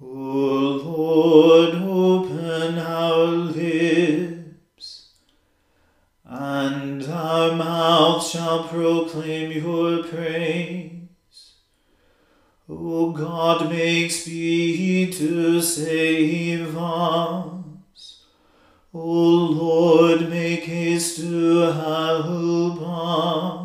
O Lord, open our lips, and our mouth shall proclaim your praise. O God, make speed to save us. O Lord, make haste to help us.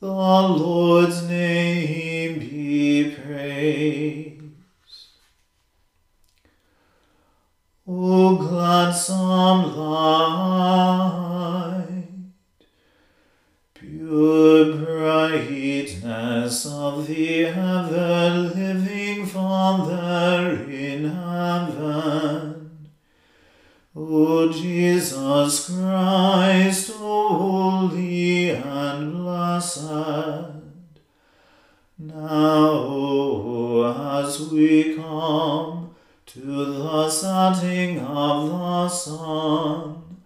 The Lord's name be praised. O gladsome light, pure brightness of the ever-living Father in heaven, O Jesus Christ, holy and blessed, now as we come to the setting of the sun,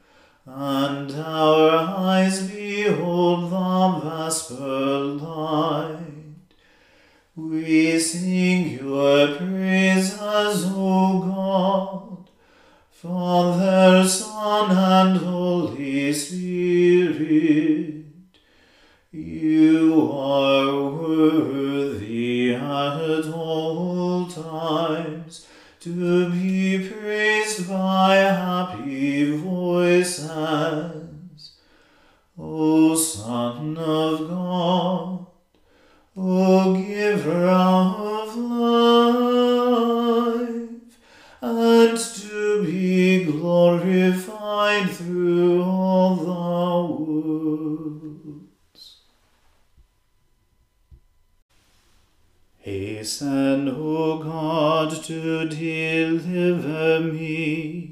and our eyes behold the vesper light, we sing your praises, O God, Father, Son, and Holy Spirit. You are worthy at all times to be praised by happy voices. O Son of God, O Giver of life, and to be glorified through all the worlds. Hasten, O God, to deliver me.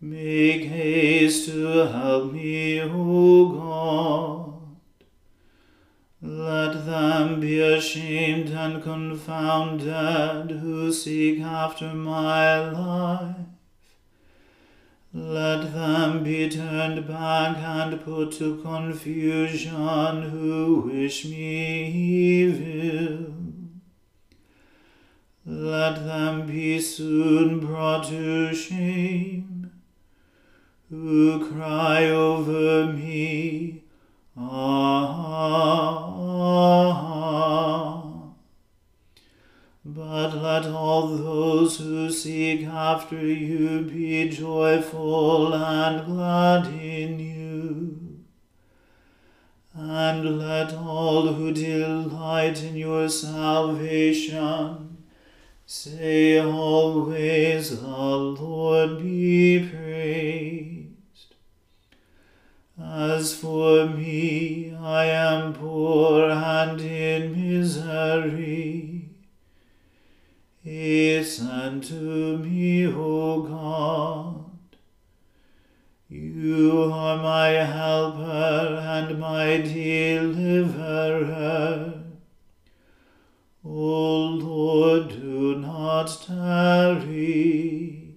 Make haste to help me, O God. Let them be ashamed and confounded who seek after my life. Let them be turned back and put to confusion who wish me evil. Let them be soon brought to shame who cry over me, Ah, ah, ah. But let all those who seek after you be joyful and glad in you. And let all who delight in your salvation say always, The Lord be praised. As for me, I am poor and in misery. Hasten unto me, O God. You are my helper and my deliverer. O Lord, do not tarry.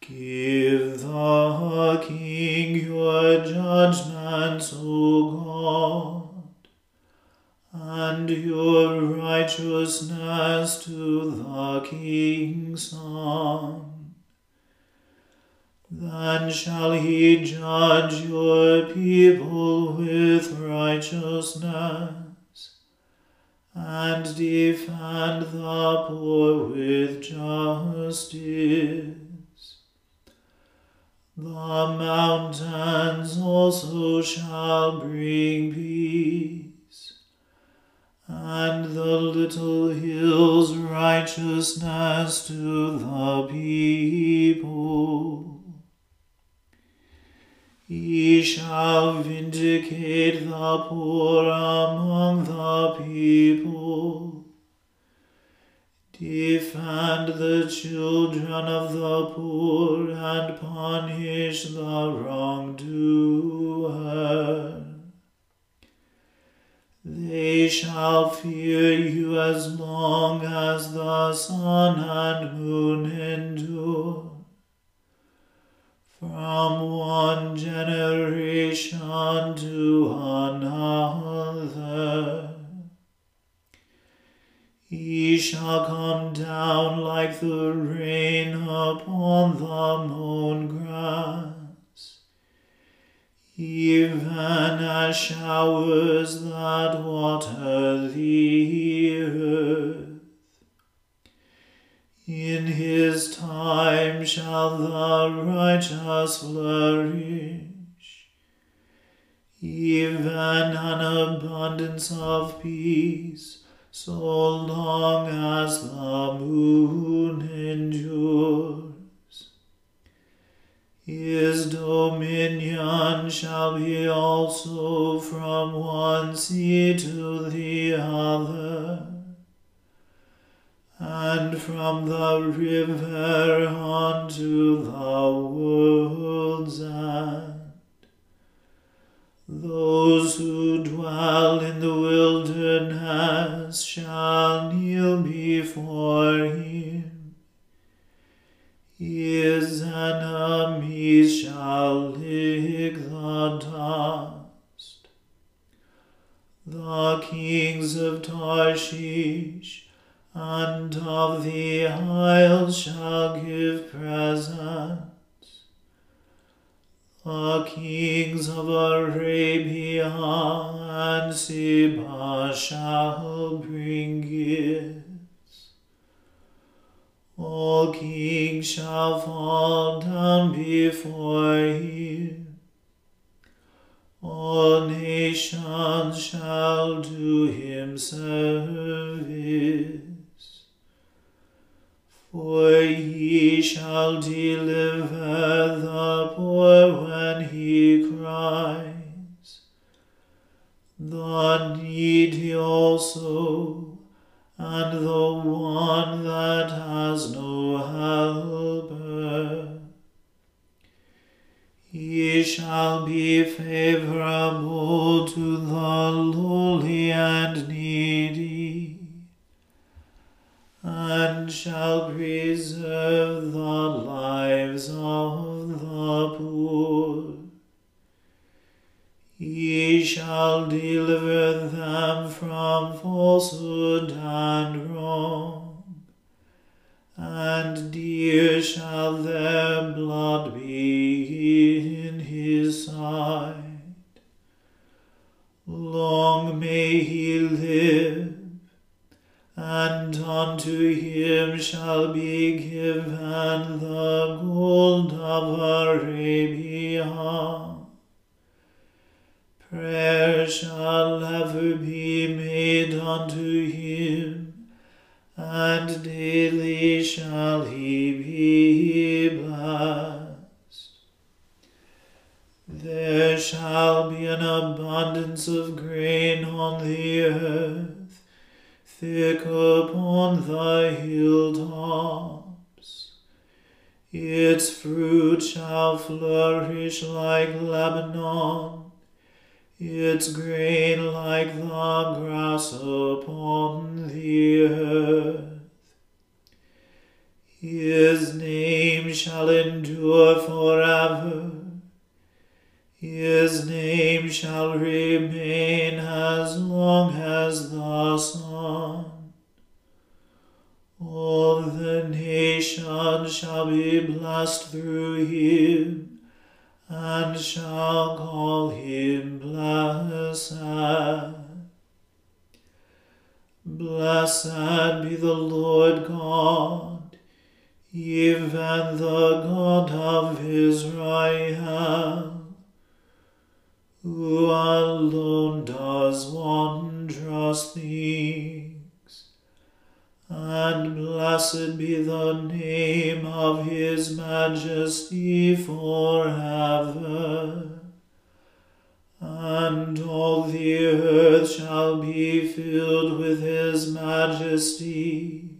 Give the King your judgments, O God, and your righteousness to the King's Son. Then shall he judge your people with righteousness, and defend the poor with justice. The mountains also shall bring peace, and the little hills righteousness to the people. He shall vindicate the poor among the people, defend the children of the poor and punish the wrongdoer. They shall fear you as long as the sun and moon endure, from one generation to another. He shall come down like the rain upon the mown grass, even as showers that water the earth. In his time shall the righteous flourish, even an abundance of peace, so long as the moon endures. His dominion shall be also from one sea to the other, and from the river unto the world's end. Those who dwell in the wilderness shall kneel before him. His enemies shall lick the dust. The kings of Tarshish and of the isles shall give presents. The kings of Arabia and Seba shall bring gifts. All kings shall fall down before him. All nations shall do him service. For he shall deliver the poor when he cries, the needy also, and the one that has no helper. He shall be favourable to the lowly and needy, and shall preserve the lives of the poor. He shall deliver them from falsehood and wrong, and dear shall their blood be in his sight. Long may he live, and unto him shall be given the gold of Arabia. Prayer shall ever be made unto him, and daily shall he be blessed. There shall be an abundance of grain on the earth, thick upon the hilltops. Its fruit shall flourish like Lebanon, its grain like the grass upon the earth. His name shall endure forever. His name shall remain as long as the sun. All the nations shall be blessed through him, and shall call him blessed. Blessed be the Lord God, even the God of Israel, who alone does wondrous things, and blessed be the name of his majesty forever. And all the earth shall be filled with his majesty.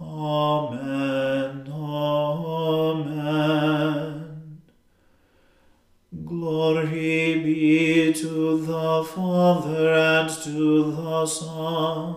Amen, amen. Glory be to the Father, and to the Son,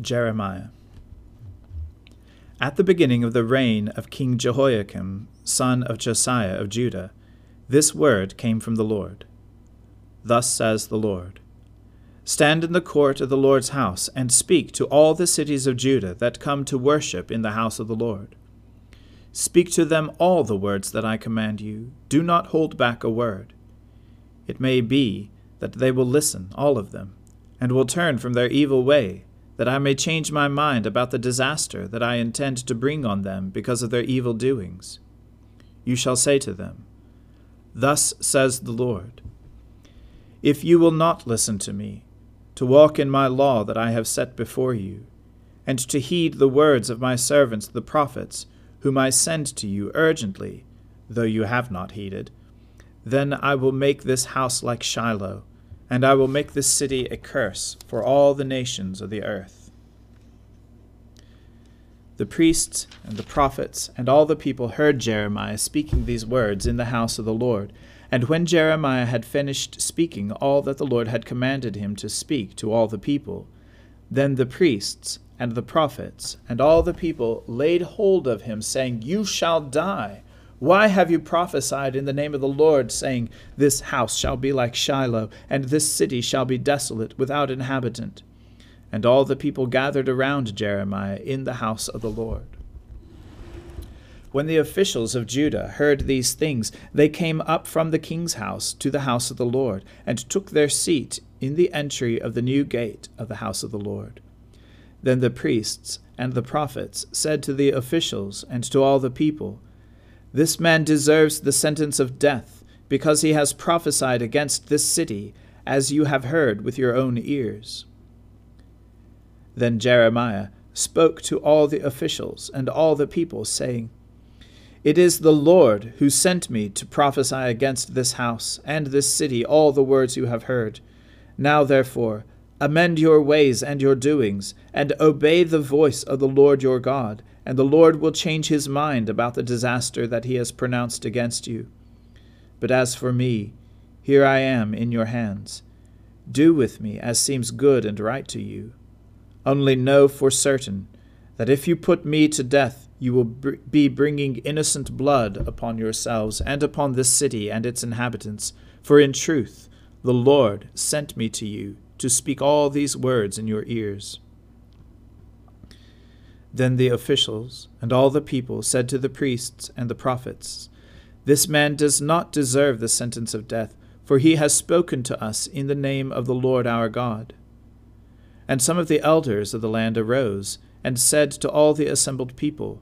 Jeremiah. At the beginning of the reign of King Jehoiakim, son of Josiah of Judah, this word came from the Lord. Thus says the Lord, Stand in the court of the Lord's house, and speak to all the cities of Judah that come to worship in the house of the Lord. Speak to them all the words that I command you. Do not hold back a word. It may be that they will listen, all of them, and will turn from their evil way, that I may change my mind about the disaster that I intend to bring on them because of their evil doings. You shall say to them, Thus says the Lord, If you will not listen to me, to walk in my law that I have set before you, and to heed the words of my servants the prophets, whom I send to you urgently, though you have not heeded, then I will make this house like Shiloh, and I will make this city a curse for all the nations of the earth. The priests and the prophets and all the people heard Jeremiah speaking these words in the house of the Lord, and when Jeremiah had finished speaking all that the Lord had commanded him to speak to all the people, then the priests and the prophets and all the people laid hold of him, saying, You shall die. Why have you prophesied in the name of the Lord, saying, This house shall be like Shiloh, and this city shall be desolate, without inhabitant? And all the people gathered around Jeremiah in the house of the Lord. When the officials of Judah heard these things, they came up from the king's house to the house of the Lord, and took their seat in the entry of the new gate of the house of the Lord. Then the priests and the prophets said to the officials and to all the people, "This man deserves the sentence of death, because he has prophesied against this city, as you have heard with your own ears." Then Jeremiah spoke to all the officials and all the people, saying, "It is the Lord who sent me to prophesy against this house and this city all the words you have heard. Now therefore, amend your ways and your doings, and obey the voice of the Lord your God, and the Lord will change his mind about the disaster that he has pronounced against you. But as for me, here I am in your hands. Do with me as seems good and right to you. Only know for certain that if you put me to death, you will be bringing innocent blood upon yourselves and upon this city and its inhabitants. For in truth, the Lord sent me to you to speak all these words in your ears." Then the officials and all the people said to the priests and the prophets, "This man does not deserve the sentence of death, for he has spoken to us in the name of the Lord our God." And some of the elders of the land arose and said to all the assembled people,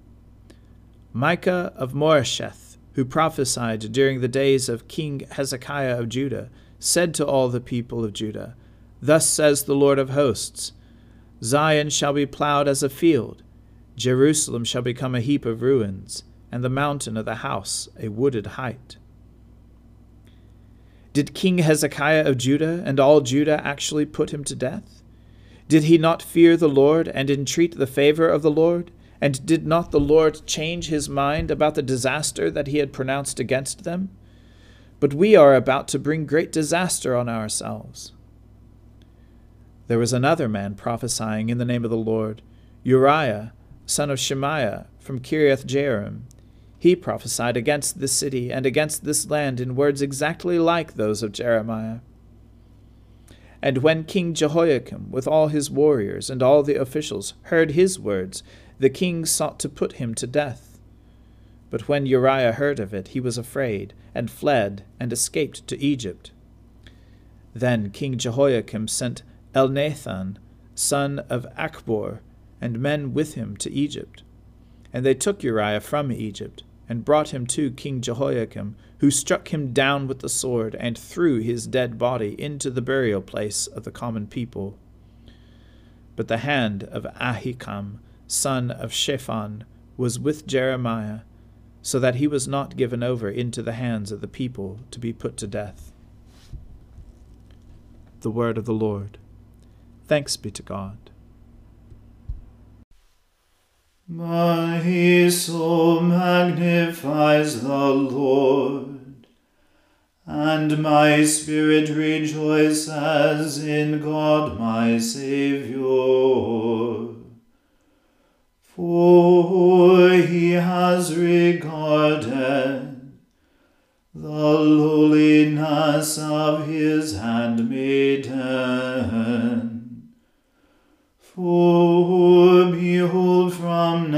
"Micah of Moresheth, who prophesied during the days of King Hezekiah of Judah, said to all the people of Judah, 'Thus says the Lord of hosts, Zion shall be plowed as a field, Jerusalem shall become a heap of ruins, and the mountain of the house a wooded height.'" Did King Hezekiah of Judah and all Judah actually put him to death? Did he not fear the Lord and entreat the favor of the Lord? And did not the Lord change his mind about the disaster that he had pronounced against them? But we are about to bring great disaster on ourselves. There was another man prophesying in the name of the Lord, Uriah, son of Shemaiah, from Kiriath-Jerim. He prophesied against this city and against this land in words exactly like those of Jeremiah. And when King Jehoiakim, with all his warriors and all the officials, heard his words, the king sought to put him to death. But when Uriah heard of it, he was afraid, and fled, and escaped to Egypt. Then King Jehoiakim sent Elnathan, son of Achbor, and men with him to Egypt. And they took Uriah from Egypt, and brought him to King Jehoiakim, who struck him down with the sword, and threw his dead body into the burial place of the common people. But the hand of Ahikam, son of Shaphan, was with Jeremiah, so that he was not given over into the hands of the people to be put to death. The word of the Lord. Thanks be to God. My soul magnifies the Lord, and my spirit rejoices in God my Saviour. For he has regarded the lowliness of his handmaiden. For behold, from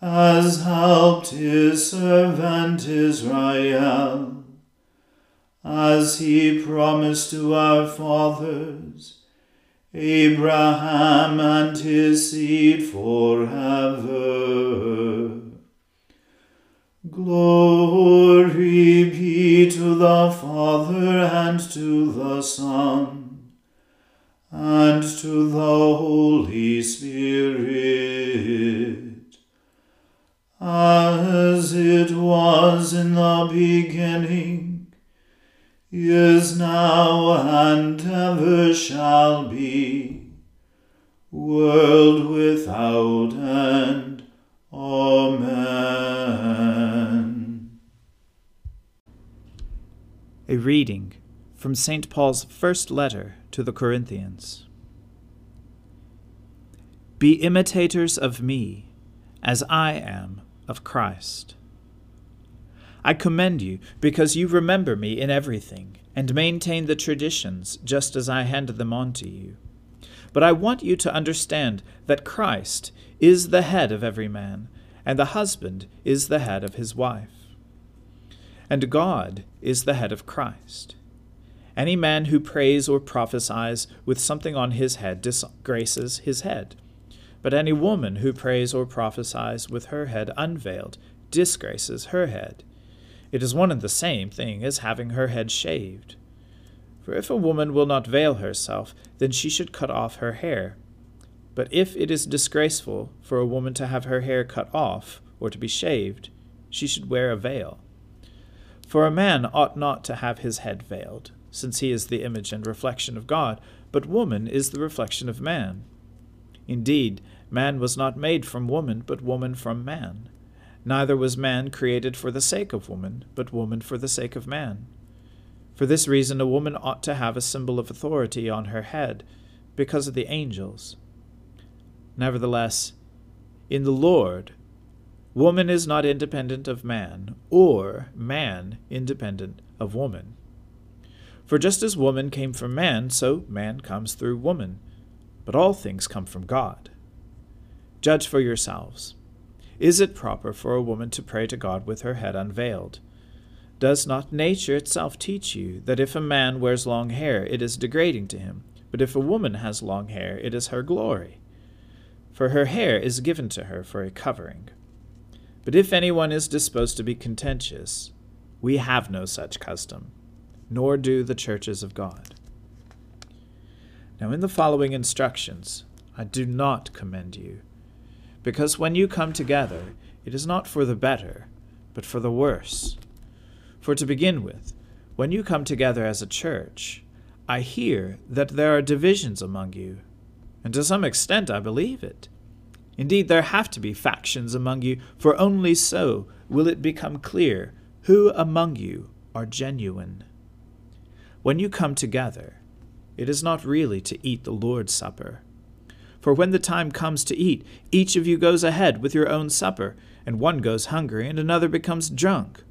has helped his servant Israel, as he promised to our fathers, Abraham and his seed forever. Glory be to the Father and to the Son and to the Holy Spirit, as it was in the beginning, is now, and ever shall be, world without end. Amen. A reading from St. Paul's first letter to the Corinthians. Be imitators of me, as I am of Christ. I commend you, because you remember me in everything, and maintain the traditions just as I handed them on to you. But I want you to understand that Christ is the head of every man, and the husband is the head of his wife. And God is the head of Christ. Any man who prays or prophesies with something on his head disgraces his head. But any woman who prays or prophesies with her head unveiled disgraces her head. It is one and the same thing as having her head shaved. For if a woman will not veil herself, then she should cut off her hair. But if it is disgraceful for a woman to have her hair cut off, or to be shaved, she should wear a veil. For a man ought not to have his head veiled, since he is the image and reflection of God, but woman is the reflection of man. Indeed, man was not made from woman, but woman from man. Neither was man created for the sake of woman, but woman for the sake of man. For this reason a woman ought to have a symbol of authority on her head, because of the angels. Nevertheless, in the Lord, woman is not independent of man, or man independent of woman. For just as woman came from man, so man comes through woman. But all things come from God. Judge for yourselves. Is it proper for a woman to pray to God with her head unveiled? Does not nature itself teach you that if a man wears long hair, it is degrading to him, but if a woman has long hair, it is her glory? For her hair is given to her for a covering. But if anyone is disposed to be contentious, we have no such custom, nor do the churches of God. Now in the following instructions, I do not commend you, because when you come together, it is not for the better, but for the worse. For to begin with, when you come together as a church, I hear that there are divisions among you, and to some extent I believe it. Indeed, there have to be factions among you, for only so will it become clear who among you are genuine. When you come together, it is not really to eat the Lord's Supper. For when the time comes to eat, each of you goes ahead with your own supper, and one goes hungry, and another becomes drunk.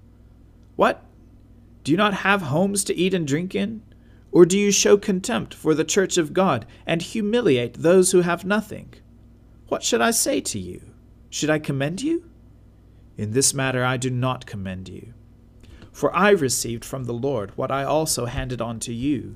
What? Do you not have homes to eat and drink in? Or do you show contempt for the church of God, and humiliate those who have nothing? What should I say to you? Should I commend you? In this matter I do not commend you. For I received from the Lord what I also handed on to you,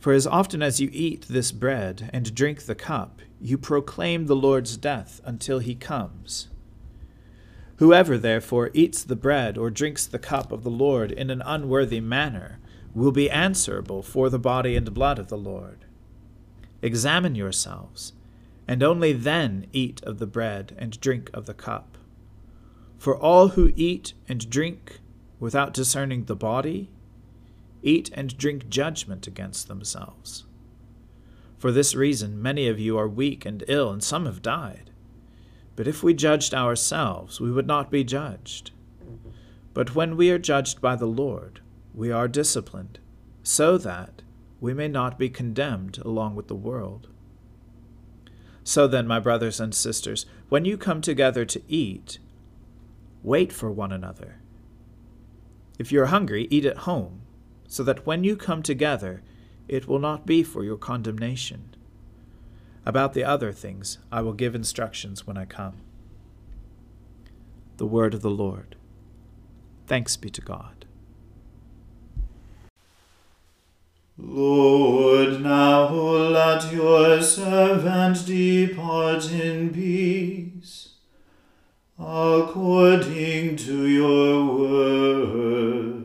For as often as you eat this bread and drink the cup, you proclaim the Lord's death until he comes. Whoever therefore eats the bread or drinks the cup of the Lord in an unworthy manner will be answerable for the body and blood of the Lord. Examine yourselves, and only then eat of the bread and drink of the cup. For all who eat and drink without discerning the body, eat and drink judgment against themselves. For this reason many of you are weak and ill, and some have died. But if we judged ourselves, we would not be judged. But when we are judged by the Lord, we are disciplined, so that we may not be condemned along with the world. So then, my brothers and sisters, when you come together to eat, wait for one another. If you are hungry, eat at home, so that when you come together, it will not be for your condemnation. About the other things I will give instructions when I come. The word of the Lord. Thanks be to God. Lord, now let your servant depart in peace, according to your word.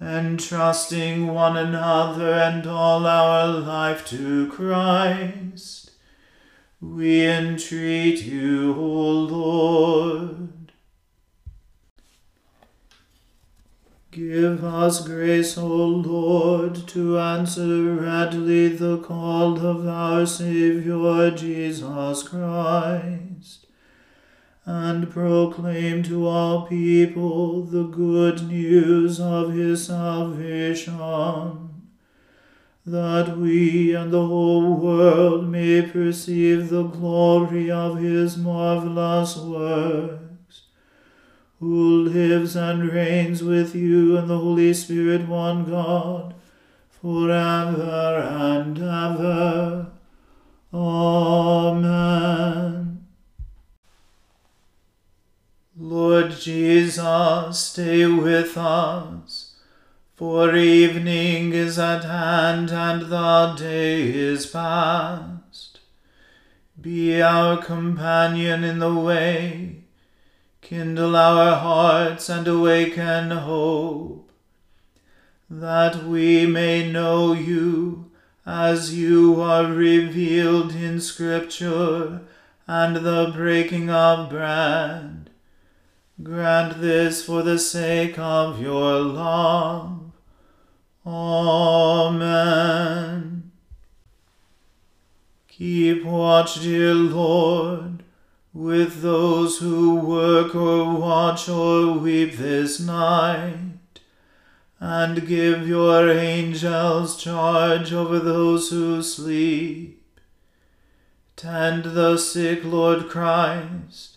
entrusting one another and all our life to Christ, we entreat you, O Lord. Give us grace, O Lord, to answer readily the call of our Saviour Jesus Christ, and proclaim to all people the good news of his salvation, that we and the whole world may perceive the glory of his marvellous work, who lives and reigns with you and the Holy Spirit, one God, forever and ever. Amen. Lord Jesus, stay with us, for evening is at hand and the day is past. Be our companion in the way. Kindle our hearts and awaken hope, that we may know you as you are revealed in Scripture and the breaking of bread. Grant this for the sake of your love. Amen. Keep watch, dear Lord, with those who work or watch or weep this night, and give your angels charge over those who sleep. Tend the sick, Lord Christ,